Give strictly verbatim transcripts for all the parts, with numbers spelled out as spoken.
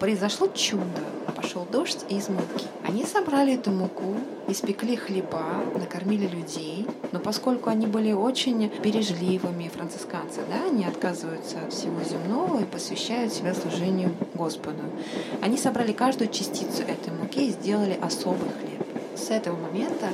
Произошло чудо. Пошел дождь из муки. Они собрали эту муку, испекли хлеба, накормили людей. Но поскольку они были очень бережливыми, францисканцы, да, они отказываются от всего земного и посвящают себя служению Господу. Они собрали каждую частицу этой муки и сделали особый хлеб. С этого момента,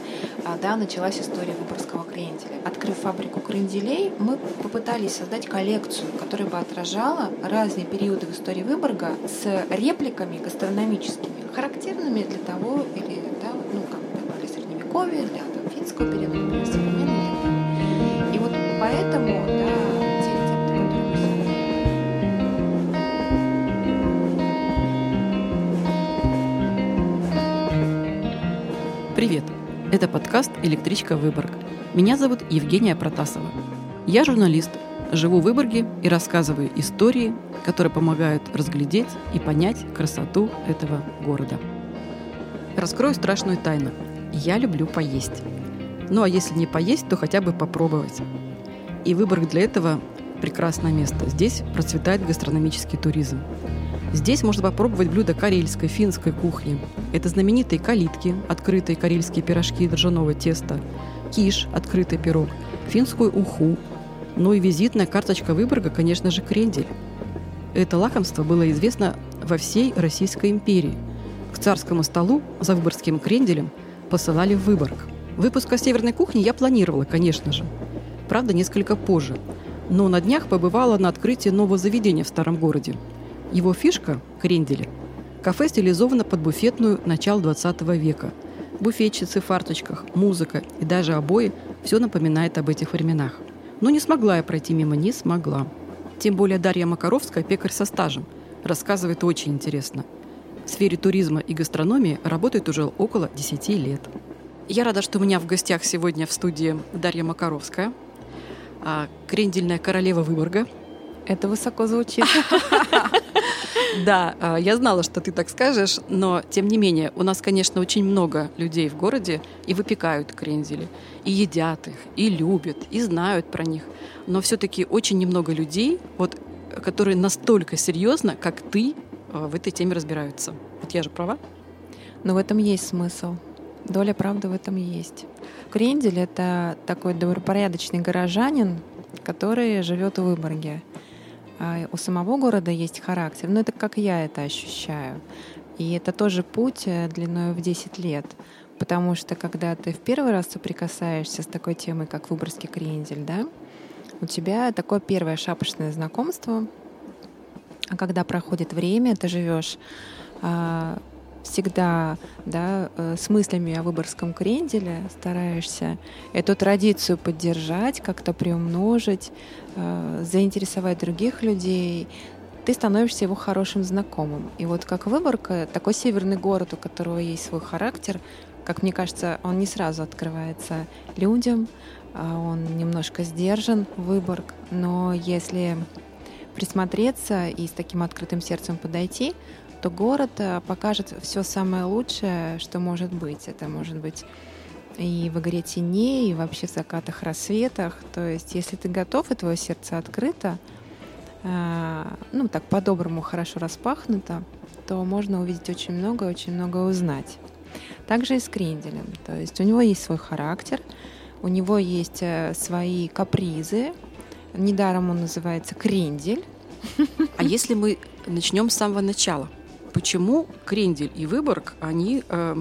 да, началась история Выборгского кренделя. Открыв фабрику кренделей, мы попытались создать коллекцию, которая бы отражала разные периоды в истории Выборга с репликами гастрономическими, характерными для того или, да, ну, как для Средневековья, для там, финского периода, для современного. И вот поэтому, да, привет! Это подкаст «Электричка в Выборг». Меня зовут Евгения Протасова. Я журналист, живу в Выборге и рассказываю истории, которые помогают разглядеть и понять красоту этого города. Раскрою страшную тайну. Я люблю поесть. Ну а если не поесть, то хотя бы попробовать. И Выборг для этого – прекрасное место. Здесь процветает гастрономический туризм. Здесь можно попробовать блюда карельской, финской кухни. Это знаменитые калитки, открытые карельские пирожки ржаного теста, киш, открытый пирог, финскую уху. Ну и визитная карточка Выборга, конечно же, крендель. Это лакомство было известно во всей Российской империи. К царскому столу за выборгским кренделем посылали в Выборг. Выпуск о северной кухне я планировала, конечно же. Правда, несколько позже. Но на днях побывала на открытии нового заведения в старом городе. Его фишка – крендели. Кафе стилизовано под буфетную начала двадцатого века. Буфетчицы в фарточках, музыка и даже обои – все напоминает об этих временах. Но не смогла я пройти мимо, не смогла. Тем более Дарья Макаровская, пекарь со стажем, рассказывает очень интересно. В сфере туризма и гастрономии работает уже около десяти лет. Я рада, что у меня в гостях сегодня в студии Дарья Макаровская, крендельная королева Выборга. Это высоко звучит. Да, я знала, что ты так скажешь, но тем не менее, у нас, конечно, очень много людей в городе и выпекают крендели, и едят их, и любят, и знают про них. Но все-таки очень немного людей, вот, которые настолько серьезно, как ты, в этой теме разбираются. Вот я же права? Но в этом есть смысл. Доля правды в этом есть. Крендель — это такой добропорядочный горожанин, который живет в Выборге. А у самого города есть характер, но это как я это ощущаю. И это тоже путь длиной в десять лет, потому что когда ты в первый раз соприкасаешься с такой темой, как выборгский крендель, да, у тебя такое первое шапочное знакомство. А когда проходит время, ты живешь а, всегда, да, с мыслями о выборгском кренделе, стараешься эту традицию поддержать, как-то приумножить, заинтересовать других людей, ты становишься его хорошим знакомым. И вот как Выборг, такой северный город, у которого есть свой характер, как мне кажется, он не сразу открывается людям, он немножко сдержан, Выборг, но если присмотреться и с таким открытым сердцем подойти, то город покажет все самое лучшее, что может быть. Это может быть и в игре теней, и вообще в закатах, рассветах. То есть, если ты готов, и твое сердце открыто, ну, так по-доброму, хорошо распахнуто, то можно увидеть очень много, очень много узнать. Также и с кренделем. То есть, у него есть свой характер, у него есть свои капризы. Недаром он называется крендель. А если мы начнем с самого начала? Почему крендель и Выборг, они э,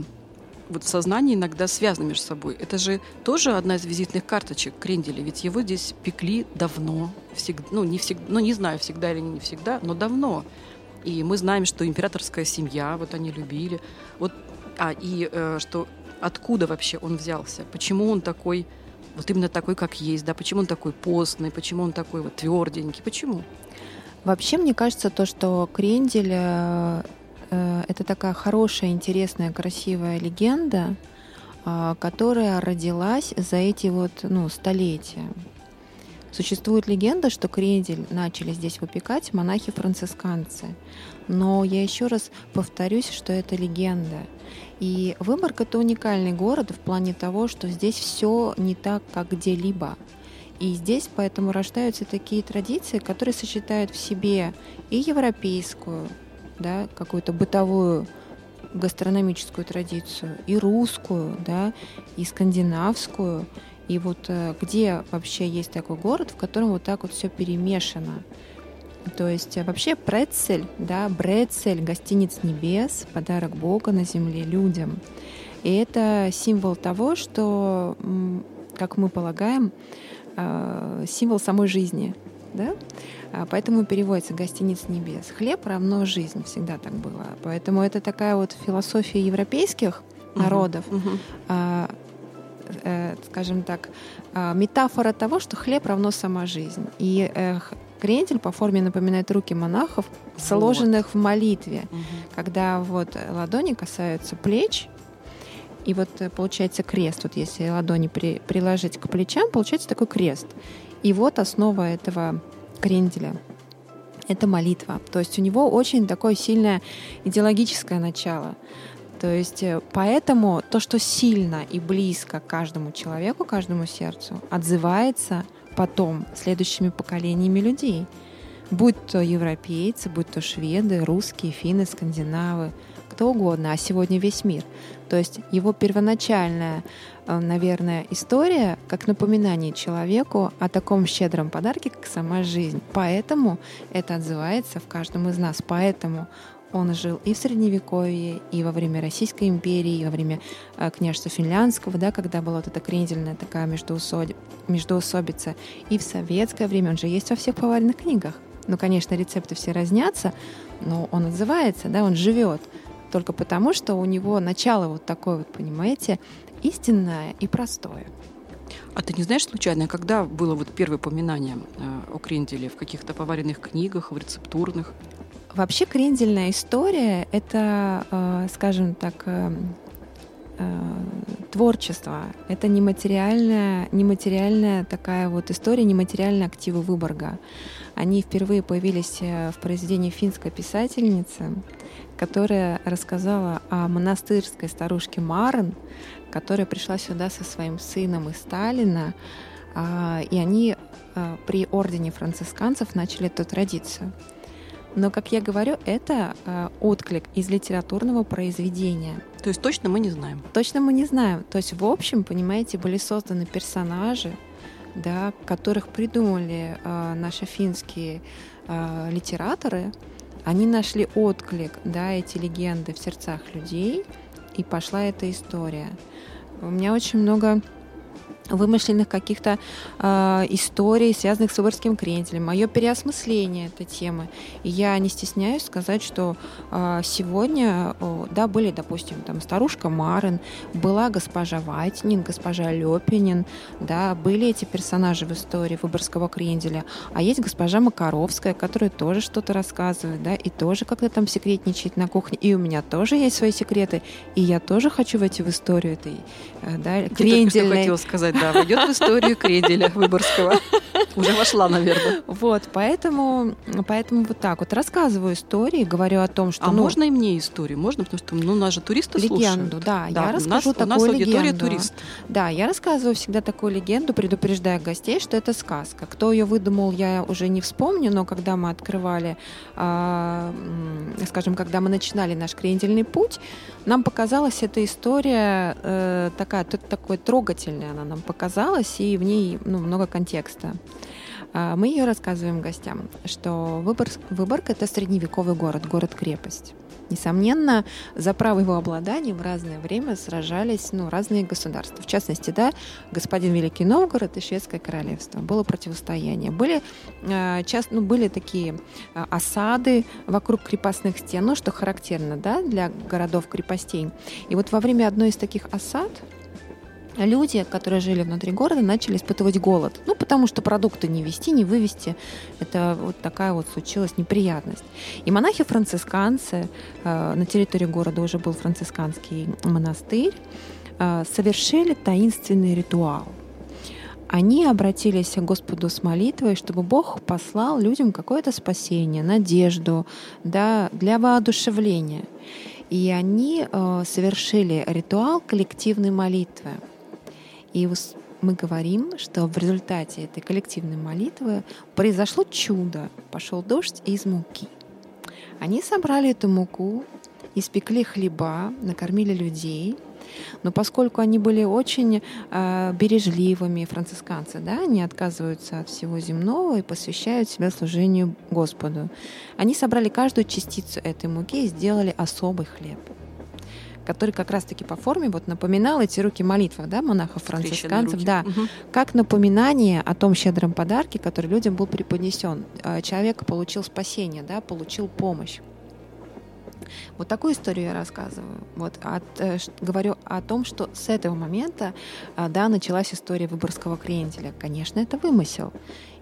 вот в сознании иногда связаны между собой? Это же тоже одна из визитных карточек кренделя, ведь его здесь пекли давно, всегда, ну, не всегда, ну, не знаю, всегда или не всегда, но давно. И мы знаем, что императорская семья, вот они любили. Вот, а, и э, что откуда вообще он взялся? Почему он такой, вот именно такой, как есть, да? Почему он такой постный, почему он такой вот тверденький, почему? Вообще, мне кажется, то, что крендель... Это такая хорошая, интересная, красивая легенда, которая родилась за эти вот, ну, столетия. Существует легенда, что крендель начали здесь выпекать монахи-францисканцы. Но я еще раз повторюсь, что это легенда. И Выборг — это уникальный город в плане того, что здесь все не так, как где-либо. И здесь поэтому рождаются такие традиции, которые сочетают в себе и европейскую, да, какую-то бытовую гастрономическую традицию, и русскую, да, и скандинавскую. И вот где вообще есть такой город, в котором вот так вот все перемешано? То есть вообще прецель, да, брецель, гостиниц небес, подарок Бога на земле людям. И это символ того, что, как мы полагаем, символ самой жизни, да? Поэтому переводится «гостиниц небес». Хлеб равно жизнь, всегда так было. Поэтому это такая вот философия европейских народов, uh-huh, uh-huh. скажем так, метафора того, что хлеб равно сама жизнь. И крендель по форме напоминает руки монахов, сложенных вот в молитве, угу. когда вот ладони касаются плеч, и вот получается крест. Вот если ладони при, приложить к плечам, получается такой крест. И вот основа этого кренделя — это молитва. То есть у него очень такое сильное идеологическое начало. То есть поэтому то, что сильно и близко каждому человеку, каждому сердцу, отзывается потом следующими поколениями людей. Будь то европейцы, будь то шведы, русские, финны, скандинавы, кто угодно, а сегодня весь мир. То есть его первоначальная, наверное, история как напоминание человеку о таком щедром подарке, как сама жизнь. Поэтому это отзывается в каждом из нас. Поэтому он жил и в Средневековье, и во время Российской империи, и во время э, княжества Финляндского, да, когда была вот эта крендельная такая междоусоди... междоусобица. И в советское время он же есть во всех поваренных книгах. Ну, конечно, рецепты все разнятся, но он отзывается, да, он живет. Только потому, что у него начало вот такое вот, понимаете, истинное и простое. А ты не знаешь, случайно, когда было вот первое упоминание э, о кренделе? В каких-то поваренных книгах, в рецептурных? Вообще крендельная история — это, скажем так, творчество. Это нематериальная, нематериальная такая вот история, нематериальные активы Выборга. Они впервые появились в произведении финской писательницы, которая рассказала о монастырской старушке Марен, которая пришла сюда со своим сыном из Сталина, и они при ордене францисканцев начали эту традицию. Но, как я говорю, это э, отклик из литературного произведения. То есть точно мы не знаем? Точно мы не знаем. То есть, в общем, понимаете, были созданы персонажи, да, которых придумали э, наши финские э, литераторы. Они нашли отклик, да, эти легенды в сердцах людей, и пошла эта история. У меня очень много вымышленных каких-то э, историй, связанных с выборгским кренделем. Мое переосмысление этой темы. Я не стесняюсь сказать, что э, сегодня, э, да, были, допустим, там старушка Марен, была госпожа Ватанен, госпожа Лёппинин, да, были эти персонажи в истории выборгского кренделя. А есть госпожа Макаровская, которая тоже что-то рассказывает, да, и тоже как-то там секретничает на кухне. И у меня тоже есть свои секреты, и я тоже хочу войти в историю этой, э, да, крендельной. Ты только что хотела сказать. Да, войдет в историю кренделя выборгского. Уже вошла, наверное. Вот, поэтому, поэтому вот так вот. Рассказываю истории, говорю о том, что... А ну, можно и мне историю? Можно, потому что ну, у нас же туристы легенду, слушают. Легенду, да, да, я расскажу нас, такую легенду. У нас аудитория турист. Да, я рассказываю всегда такую легенду, предупреждая гостей, что это сказка. Кто ее выдумал, я уже не вспомню, но когда мы открывали, э, скажем, когда мы начинали наш крендельный путь, нам показалась эта история э, такая, такой трогательная она нам показалась, и в ней ну, много контекста. Мы ее рассказываем гостям, что Выборг, Выборг — это средневековый город, город-крепость. Несомненно, за право его обладания в разное время сражались ну, разные государства. В частности, да, господин Великий Новгород и Шведское королевство. Было противостояние. Были, э, част, ну, были такие э, осады вокруг крепостных стен, ну, что характерно, да, для городов-крепостей. И вот во время одной из таких осад люди, которые жили внутри города, начали испытывать голод. Ну, потому что продукты не везти, не вывезти. Это вот такая вот случилась неприятность. И монахи-францисканцы, э, на территории города уже был францисканский монастырь, э, совершили таинственный ритуал. Они обратились к Господу с молитвой, чтобы Бог послал людям какое-то спасение, надежду, да, для воодушевления. И они э, совершили ритуал коллективной молитвы. И мы говорим, что в результате этой коллективной молитвы произошло чудо. Пошел дождь из муки. Они собрали эту муку, испекли хлеба, накормили людей. Но поскольку они были очень э, бережливыми, францисканцы, да, они отказываются от всего земного и посвящают себя служению Господу. Они собрали каждую частицу этой муки и сделали особый хлеб, который как раз-таки по форме вот напоминал эти руки молитвы, да, монахов-францисканцев, да, угу. как напоминание о том щедром подарке, который людям был преподнесен. Человек получил спасение, да, получил помощь. Вот такую историю я рассказываю. Вот от, э, говорю о том, что с этого момента э, да, началась история Выборгского кренделя. Конечно, это вымысел.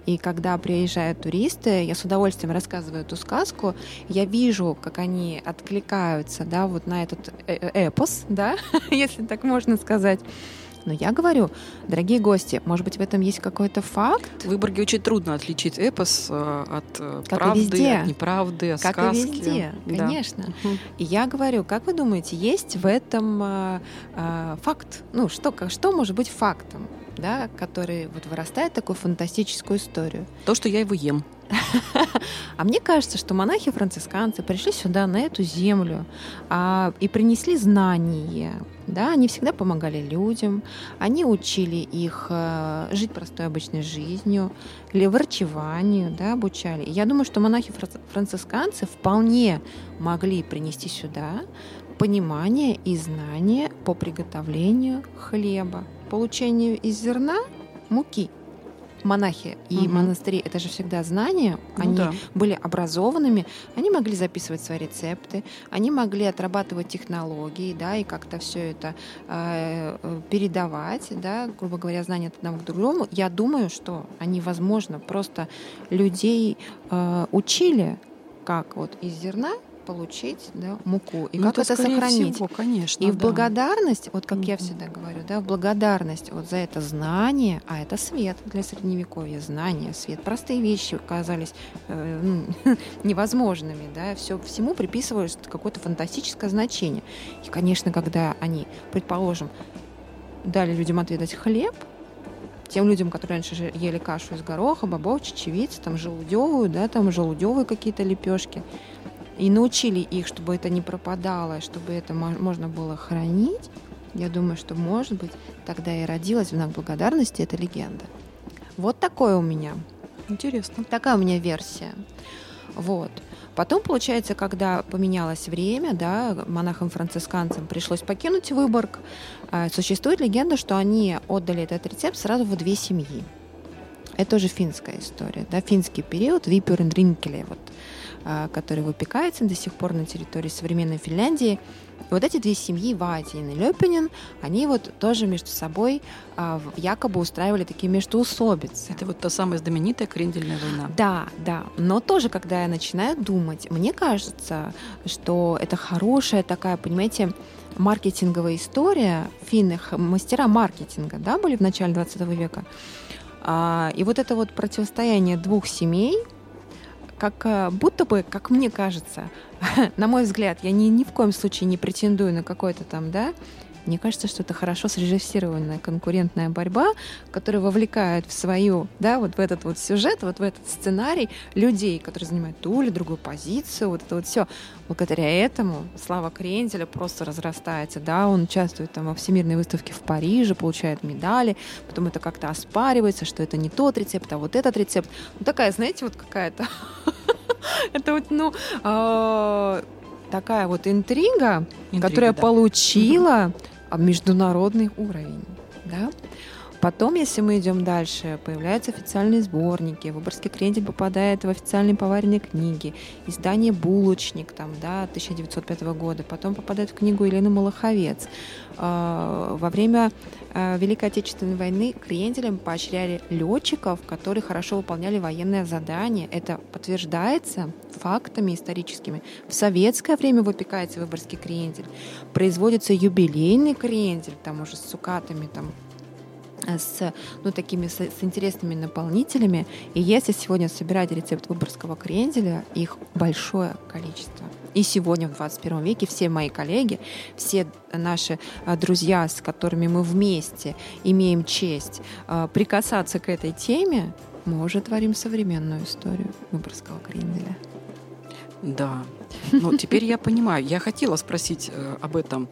И когда приезжают туристы, я с удовольствием рассказываю эту сказку, я вижу, как они откликаются, да, вот на этот эпос, да, если так можно сказать. Но я говорю, дорогие гости, может быть, в этом есть какой-то факт? В Выборге очень трудно отличить эпос от как правды, от неправды, от как сказки. Как и везде, конечно. Да. И я говорю, как вы думаете, есть в этом а, а, факт? Ну, что, что может быть фактом, да, который вот вырастает такую фантастическую историю? То, что я его ем. А мне кажется, что монахи-францисканцы пришли сюда, на эту землю, а, и принесли знания. Да, они всегда помогали людям, они учили их а, жить простой обычной жизнью, или врачеванию, да, обучали. И я думаю, что монахи-францисканцы вполне могли принести сюда понимание и знания по приготовлению хлеба, получению из зерна муки. Монахи и угу. монастыри — это же всегда знания. Они ну, да. были образованными, они могли записывать свои рецепты, они могли отрабатывать технологии, да, и как-то все это э, передавать, да, грубо говоря, знания от одного к другому. Я думаю, что они, возможно, просто людей э, учили, как вот из зерна получить, да, муку и ну, как это, это сохранить. Всего, конечно, и да. в благодарность, вот как mm-hmm. я всегда говорю, да, в благодарность вот за это знание, а это свет для средневековья, знание, свет. Простые вещи казались э, невозможными, да, все, всему приписывалось какое-то фантастическое значение. И, конечно, когда они, предположим, дали людям отведать хлеб, тем людям, которые раньше ели кашу из гороха, бобов, чечевицы, там желудевую, да, там желудевые какие-то лепешки, и научили их, чтобы это не пропадало, чтобы это можно было хранить, я думаю, что, может быть, тогда и родилась в знак благодарности эта легенда. Вот такое у меня. Интересно. Такая у меня версия. Вот. Потом, получается, когда поменялось время, да, монахам-францисканцам пришлось покинуть Выборг, существует легенда, что они отдали этот рецепт сразу в две семьи. Это тоже финская история, да, финский период, вяйпури ринкель, вот, который выпекается до сих пор на территории современной Финляндии. И вот эти две семьи, Ватанен и Лёппинин, они вот тоже между собой а, якобы устраивали такие междоусобицы. Это вот та самая знаменитая крендельная война. Да, да. Но тоже, когда я начинаю думать, мне кажется, что это хорошая такая, понимаете, маркетинговая история. Финны, мастера маркетинга, да, были в начале двадцатого века. А, и вот это вот противостояние двух семей, как будто бы, как мне кажется, на мой взгляд, я ни, ни в коем случае не претендую на какой-то там, да, мне кажется, что это хорошо срежиссированная конкурентная борьба, которая вовлекает в свою, да, вот в этот вот сюжет, вот в этот сценарий людей, которые занимают ту или другую позицию, вот это вот все. Благодаря этому слава кренделя просто разрастается, да, он участвует там во всемирной выставке в Париже, получает медали, потом это как-то оспаривается, что это не тот рецепт, а вот этот рецепт. Ну, такая, знаете, вот какая-то... Это вот, ну... такая вот интрига, интрига которая да. получила угу. международный уровень. Да? Потом, если мы идем дальше, появляются официальные сборники. Выборгский крендель попадает в официальные поваренные книги. Издание «Булочник» там, да, тысяча девятьсот пятого года. Потом попадает в книгу Елены Малаховец. Во время Великой Отечественной войны кренделем поощряли летчиков, которые хорошо выполняли военное задание. Это подтверждается фактами историческими. В советское время выпекается выборгский крендель. Производится юбилейный крендель, там уже с цукатами, там, с, ну, такими, с, с интересными наполнителями. И если сегодня собирать рецепт выборгского кренделя, их большое количество. И сегодня, в двадцать первом веке, все мои коллеги, все наши друзья, с которыми мы вместе имеем честь прикасаться к этой теме, мы уже творим современную историю выборгского кренделя. Да. Ну, теперь я понимаю. Я хотела спросить об этом,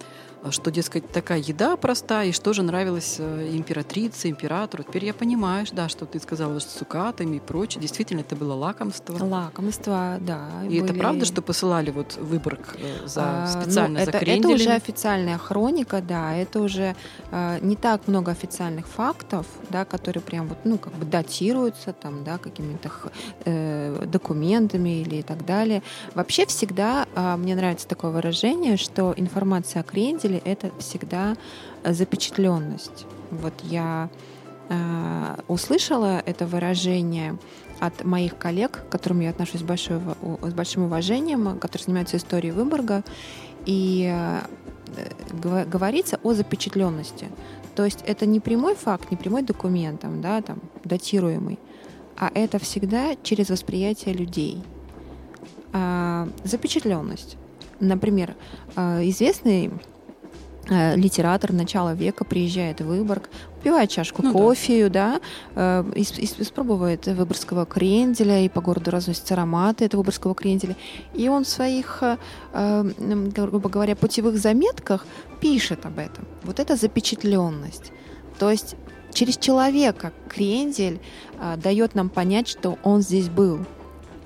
что, дескать, такая еда простая, и что же нравилось императрице, императору. Теперь я понимаю, да, что ты сказала с цукатами и прочее. Действительно, это было лакомство. Лакомство, да. И были... это правда, что посылали вот в Выборг за, а, специально ну, за это, кренделями? Это уже официальная хроника, да. Это уже э, не так много официальных фактов, да, которые прям вот, ну, как бы датируются там, да, какими-то э, документами или и так далее. Вообще всегда, э, мне нравится такое выражение, что информация о кренделе это всегда запечатленность. Вот я э, услышала это выражение от моих коллег, к которым я отношусь с, большой, с большим уважением, которые занимаются историей Выборга, и э, говорится о запечатленности. То есть это не прямой факт, не прямой документ, там, да, там, датируемый, а это всегда через восприятие людей. Э, запечатленность. Например, э, известный литератор начала века приезжает в Выборг, пивает чашку ну, кофе, да, да э, испробовывает выборгского кренделя, и по городу разносятся ароматы этого выборгского кренделя. И он в своих, э, грубо говоря, путевых заметках пишет об этом. Вот это запечатленность. То есть через человека крендель э, дает нам понять, что он здесь был.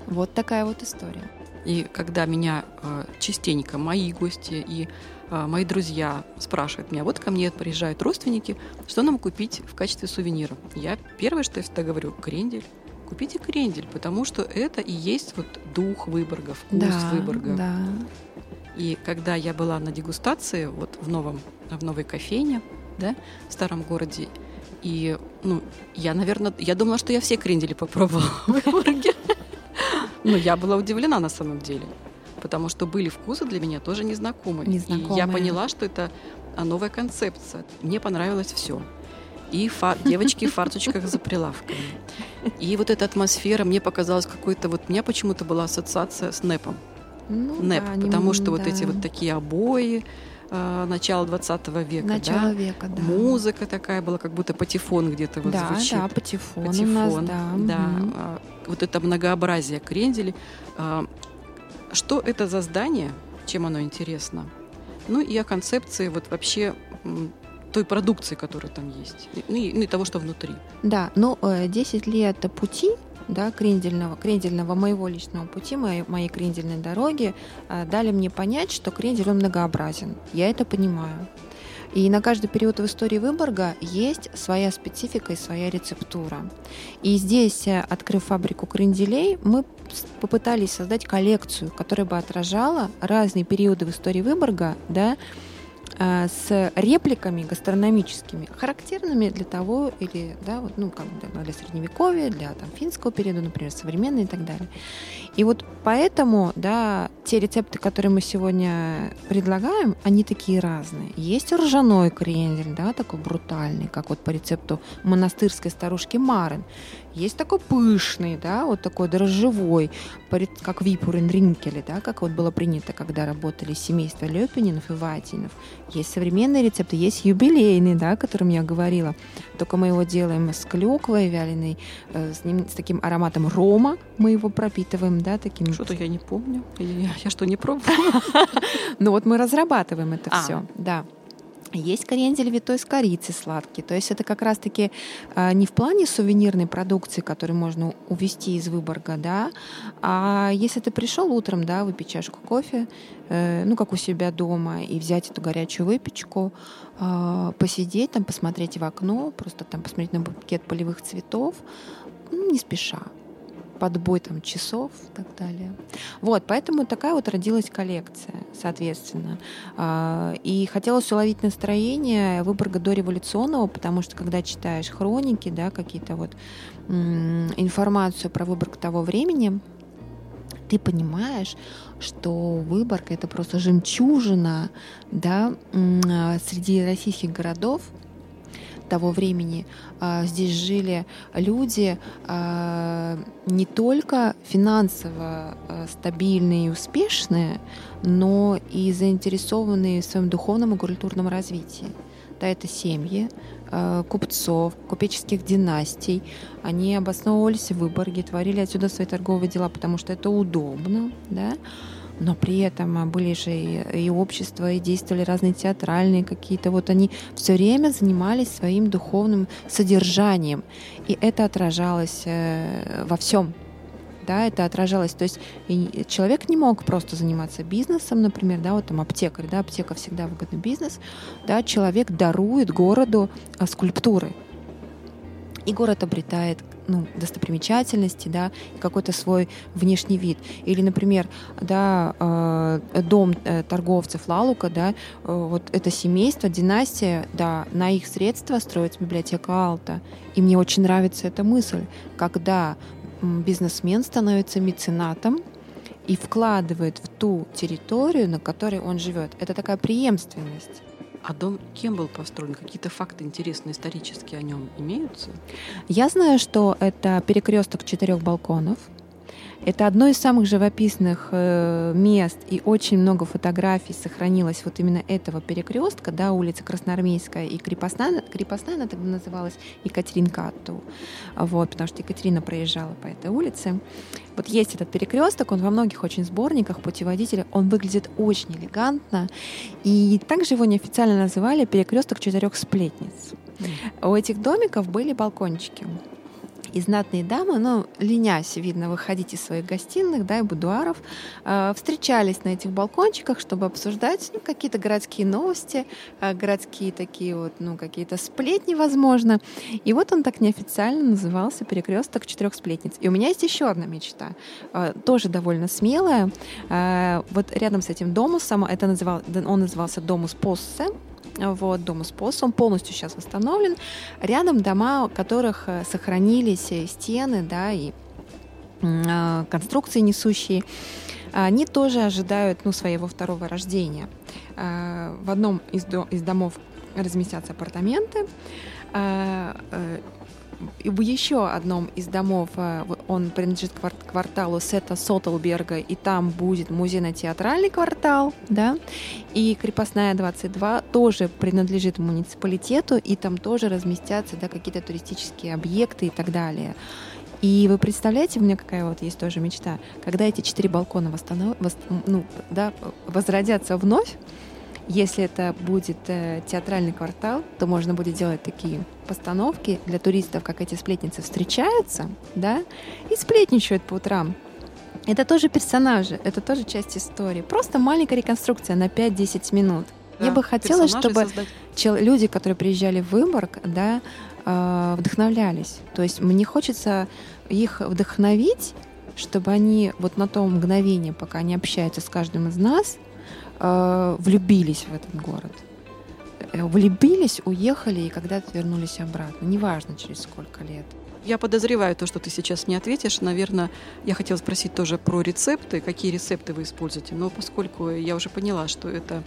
Вот такая вот история. И когда меня э, частенько мои гости и мои друзья спрашивают меня, вот ко мне приезжают родственники, что нам купить в качестве сувенира. Я первое, что я всегда говорю, крендель. Купите крендель, потому что это и есть вот дух Выборга, вкус да, Выборга. Да. И когда я была на дегустации вот в, новом, в новой кофейне, да, в старом городе, и ну, я, наверное, я думала, что я все крендели попробовала в Выборге. Но я была удивлена на самом деле. Потому что были вкусы для меня тоже незнакомые. незнакомые. И я поняла, что это новая концепция. Мне понравилось все. И фа- девочки в фарточках за прилавками. И вот эта атмосфера мне показалась какой-то... Вот у меня почему-то была ассоциация с НЭПом. Ну, НЭП, да, потому что да. вот эти вот такие обои э, начала двадцатого века. Начало да? века, да. Музыка такая была, как будто патефон где-то вот да, звучит. Да, патефон, патефон у нас, да. да. Угу. Вот это многообразие кренделей... Э, Что это за здание, чем оно интересно, ну и о концепции вот вообще той продукции, которая там есть, ну и, ну и того, что внутри. Да, но десять лет пути, да, крендельного, крендельного моего личного пути, моей, моей крендельной дороги дали мне понять, что крендель он многообразен. Я это понимаю. И на каждый период в истории Выборга есть своя специфика и своя рецептура. И здесь, открыв фабрику кренделей, мы попытались создать коллекцию, которая бы отражала разные периоды в истории Выборга, да, с репликами гастрономическими, характерными для того или да, вот, ну, как для средневековья, для там, финского периода, например, современной и так далее. И вот поэтому да, те рецепты, которые мы сегодня предлагаем, они такие разные. Есть ржаной крендель, да, такой брутальный, как вот по рецепту монастырской старушки Марын. Есть такой пышный, да, вот такой дрожжевой, как вяйпури ринкель, да, как вот было принято, когда работали семейства Лёппининов и Ватаненов. Есть современные рецепты, есть юбилейный, да, о котором я говорила. Только мы его делаем с клюквой вяленой, с, ним, с таким ароматом рома мы его пропитываем. Да, таким... Что-то я не помню. Я, я что, не пробовала? Ну вот мы разрабатываем это все, да. Есть крендель витой с корицей сладкий. То есть это как раз-таки не в плане сувенирной продукции, которую можно увезти из Выборга, да, а если ты пришел утром, да, выпить чашку кофе, ну, как у себя дома, и взять эту горячую выпечку, посидеть там, посмотреть в окно, просто там посмотреть на букет полевых цветов, ну, не спеша, под бой там часов и так далее. Вот, поэтому такая вот родилась коллекция, соответственно. И хотелось уловить настроение Выборга дореволюционного, потому что, когда читаешь хроники, да, какие-то вот м- информацию про Выборг того времени, ты понимаешь, что Выборг — это просто жемчужина, да, м- среди российских городов того времени. Здесь жили люди не только финансово стабильные и успешные, но и заинтересованные в своем духовном и культурном развитии. Да, это семьи купцов, купеческих династий. Они обосновывались в Выборге, творили отсюда свои торговые дела, потому что это удобно, да. но при этом были же и, и общества, и действовали разные театральные какие-то. Вот они все время занимались своим духовным содержанием, и это отражалось во всем. Да, это отражалось. То есть человек не мог просто заниматься бизнесом, например, да, вот там аптекарь, да, аптека всегда выгодный бизнес, да, человек дарует городу скульптуры. И город обретает, ну, достопримечательности, да, какой-то свой внешний вид. Или, например, да, дом торговцев Лалука, да, вот это семейство, династия, да, на их средства строится библиотека Алта. И мне очень нравится эта мысль, когда бизнесмен становится меценатом и вкладывает в ту территорию, на которой он живет. Это такая преемственность. А дом кем был построен? Какие-то факты интересные исторические о нем имеются? Я знаю, что это перекресток четырех балконов. Это одно из самых живописных мест, и очень много фотографий сохранилось вот именно этого перекрестка, да, улица Красноармейская и Крепостная, Крепостная она тогда называлась Екатеринка-Ату, вот, потому что Екатерина проезжала по этой улице. Вот есть этот перекресток, он во многих очень сборниках путеводителя, он выглядит очень элегантно, и также его неофициально называли перекресток четырех сплетниц. У этих домиков были балкончики. И знатные дамы, ну, ленясь, видно, выходить из своих гостиных, да, и будуаров, э, встречались на этих балкончиках, чтобы обсуждать, ну, какие-то городские новости, э, городские такие вот, ну, какие-то сплетни, возможно. И вот он так неофициально назывался «Перекресток четырех сплетниц». И у меня есть еще одна мечта, э, тоже довольно смелая. Э, вот рядом с этим домусом, это называл, он назывался «Домус поссе», вот, Домус поссе, он полностью сейчас восстановлен. Рядом дома, у которых сохранились стены, да, и э, конструкции несущие. Они тоже ожидают, ну, своего второго рождения. Э, в одном из, до, из домов разместятся апартаменты. Э, э, В еще одном из домов, он принадлежит кварталу Сета Сотлберга, и там будет музейно-театральный квартал, да, и Крепостная двадцать два тоже принадлежит муниципалитету, и там тоже разместятся, да, какие-то туристические объекты и так далее. И вы представляете, у меня какая вот есть тоже мечта, когда эти четыре балкона восстанов... вос... ну, да, возродятся вновь. Если это будет э, театральный квартал, то можно будет делать такие постановки для туристов, как эти сплетницы встречаются, да, и сплетничают по утрам. Это тоже персонажи, это тоже часть истории. Просто маленькая реконструкция на пять-десять минут. Да, я бы хотела, чтобы чел- люди, которые приезжали в Выборг, да, э, вдохновлялись. То есть мне хочется их вдохновить, чтобы они вот на том мгновении, пока они общаются с каждым из нас, влюбились в этот город. Влюбились, уехали и когда-то вернулись обратно. Неважно, через сколько лет. Я подозреваю то, что ты сейчас не ответишь. Наверное, я хотела спросить тоже про рецепты. Какие рецепты вы используете? Но поскольку я уже поняла, что это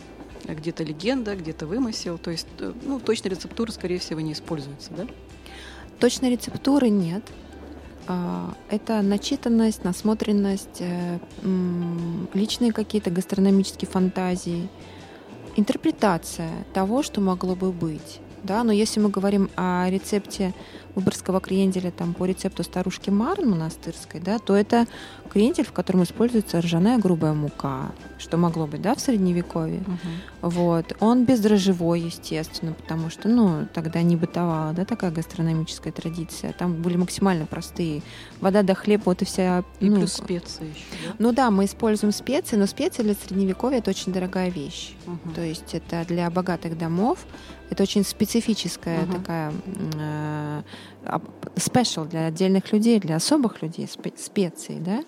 где-то легенда, где-то вымысел, то есть, ну, точной рецептуры, скорее всего, не используется, да? Точной рецептуры нет. Это начитанность, насмотренность, личные какие-то гастрономические фантазии, интерпретация того, что могло бы быть. Да? Но если мы говорим о рецепте выборгского кренделя там, по рецепту старушки Марн монастырской, да, то это крендель, в котором используется ржаная грубая мука, что могло быть, да, в Средневековье. Угу. Вот. Он бездрожжевой, естественно, потому что, ну, тогда не бытовала, да, такая гастрономическая традиция. Там были максимально простые. Вода до хлеба, вот и вся... И, ну, плюс специи еще. Да? Ну да, мы используем специи, но специи для Средневековья – это очень дорогая вещь. Угу. То есть это для богатых домов. Это очень специфическая uh-huh. такая спешл э, для отдельных людей, для особых людей, специи, да.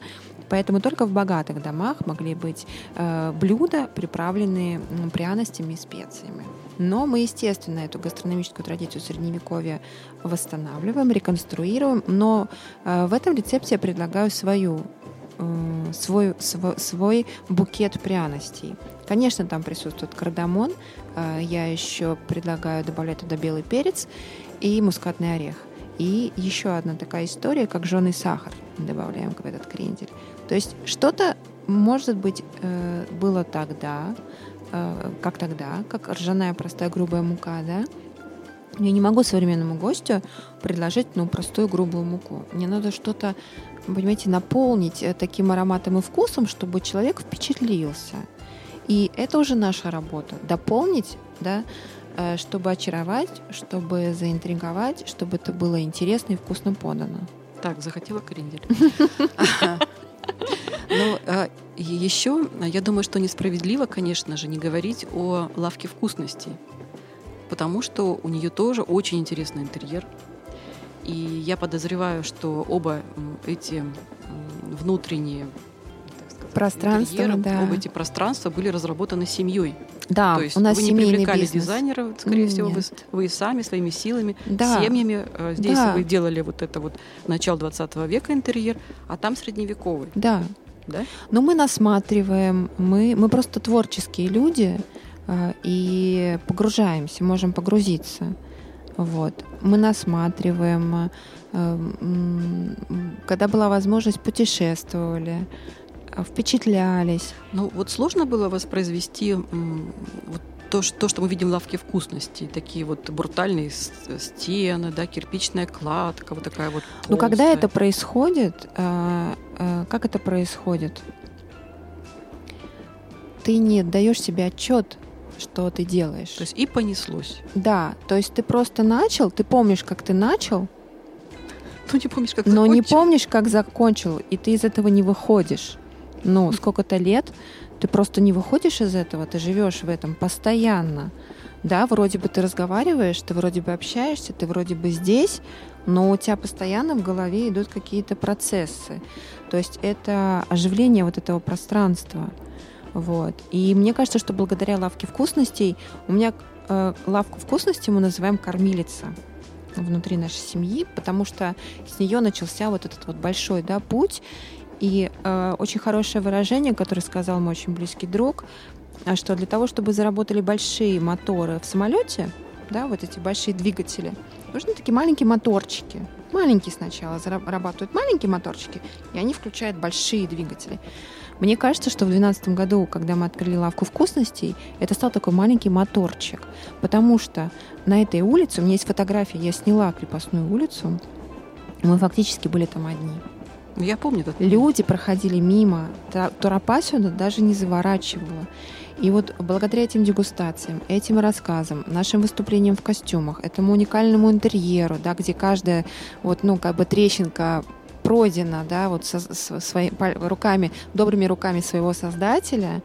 Поэтому только в богатых домах могли быть э, блюда, приправленные пряностями и специями. Но мы, естественно, эту гастрономическую традицию Средневековья восстанавливаем, реконструируем, но э, в этом рецепте я предлагаю свою Свой, свой, свой букет пряностей. Конечно, там присутствует кардамон. Я еще предлагаю добавлять туда белый перец и мускатный орех. И еще одна такая история, как жженый сахар добавляем в этот крендель. То есть что-то, может быть, было тогда, как тогда, как ржаная простая грубая мука, да? Я не могу современному гостю предложить, ну, простую грубую муку. Мне надо что-то, понимаете, наполнить таким ароматом и вкусом, чтобы человек впечатлился. И это уже наша работа. Дополнить, да, чтобы очаровать, чтобы заинтриговать, чтобы это было интересно и вкусно подано. Так, захотела крендель. Ну, еще, я думаю, что несправедливо, конечно же, не говорить о лавке вкусностей, потому что у нее тоже очень интересный интерьер. И я подозреваю, что оба эти внутренние пространства, да. Оба эти пространства были разработаны семьей. Да, то есть у нас вы не привлекали бизнес. Дизайнеров, скорее Нет. всего, вы, вы сами своими силами, да. семьями. Здесь да. вы делали вот это вот начало двадцатого века интерьер, а там средневековый. Да. да? Но мы насматриваем, мы, мы просто творческие люди и погружаемся, можем погрузиться. Вот. Мы насматриваем. Когда была возможность, путешествовали. Впечатлялись. Ну, вот сложно было воспроизвести м, вот то, что, то, что мы видим в лавке вкусностей. Такие вот брутальные стены, да, кирпичная кладка, вот такая вот толстая. Ну, когда это происходит, э, э, как это происходит? Ты не даешь себе отчет, что ты делаешь. То есть и понеслось. Да, то есть ты просто начал, ты помнишь, как ты начал, но не помнишь, как закончил. Но не помнишь, как закончил, и ты из этого не выходишь. Ну, сколько-то лет ты просто не выходишь из этого, ты живешь в этом постоянно. Да, вроде бы ты разговариваешь, ты вроде бы общаешься, ты вроде бы здесь, но у тебя постоянно в голове идут какие-то процессы. То есть это оживление вот этого пространства. Вот. И мне кажется, что благодаря лавке вкусностей, у меня э, лавку вкусностей мы называем «кормилица» внутри нашей семьи, потому что с нее начался вот этот вот большой, да, путь. И э, очень хорошее выражение, которое сказал мой очень близкий друг, что для того, чтобы заработали большие моторы в самолете, да, вот эти большие двигатели, нужны такие маленькие моторчики. Маленькие сначала зарабатывают маленькие моторчики, и они включают большие двигатели. Мне кажется, что в две тысячи двенадцатом году, когда мы открыли лавку вкусностей, это стал такой маленький моторчик, потому что на этой улице, у меня есть фотография, я сняла Крепостную улицу, мы фактически были там одни. Я помню этот момент. Люди проходили мимо, тропа сюда даже не заворачивала. И вот благодаря этим дегустациям, этим рассказам, нашим выступлениям в костюмах, этому уникальному интерьеру, да, где каждая вот, ну, как бы трещинка пройдена, да, вот со, со своими руками, добрыми руками своего создателя,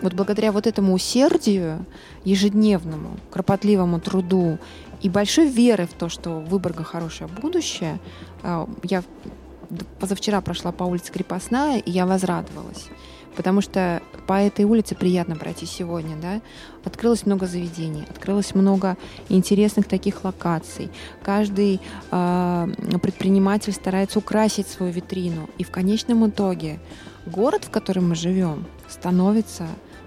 вот благодаря вот этому усердию, ежедневному, кропотливому труду и большой вере в то, что у Выборга хорошее будущее, я позавчера прошла по улице Крепостная, и я возрадовалась. Потому что по этой улице приятно пройти сегодня, да? Открылось много заведений, открылось много интересных таких локаций. Каждый э, предприниматель старается украсить свою витрину. И в конечном итоге город, в котором мы живем, становится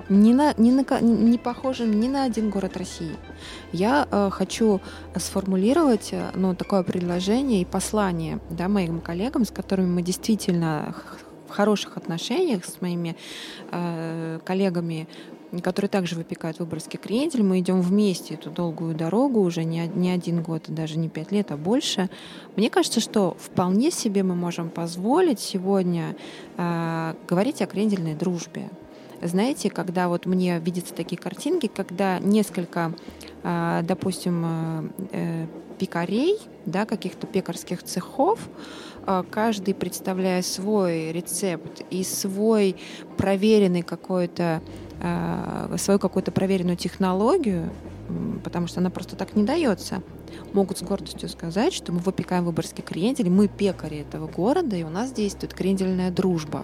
не, на, не, на, не похожим ни на один город России. Я э, хочу сформулировать ну, такое предложение и послание, да, моим коллегам, с которыми мы действительно в хороших отношениях, с моими э, коллегами, которые также выпекают выборгский крендель. Мы идем вместе эту долгую дорогу уже не, не один год, даже не пять лет, а больше. Мне кажется, что вполне себе мы можем позволить сегодня э, говорить о крендельной дружбе. Знаете, когда вот мне видятся такие картинки, когда несколько, э, допустим, э, пекарей, да, каких-то пекарских цехов, каждый, представляя свой рецепт и свой проверенный какой-то, свою какую-то проверенную технологию, потому что она просто так не дается, могут с гордостью сказать, что мы выпекаем выборгский крендель, мы пекари этого города, и у нас действует крендельная дружба.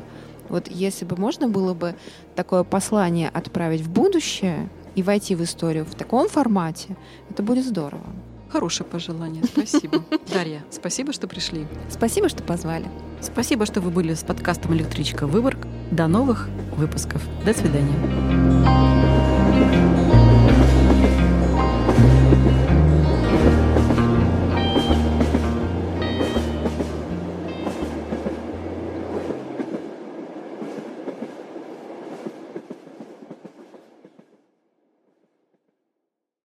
Вот если бы можно было бы такое послание отправить в будущее и войти в историю в таком формате, это будет здорово. Хорошее пожелание. Спасибо. Дарья, спасибо, что пришли. Спасибо, что позвали. Спасибо, что вы были с подкастом «Электричка в Выборг». До новых выпусков. До свидания.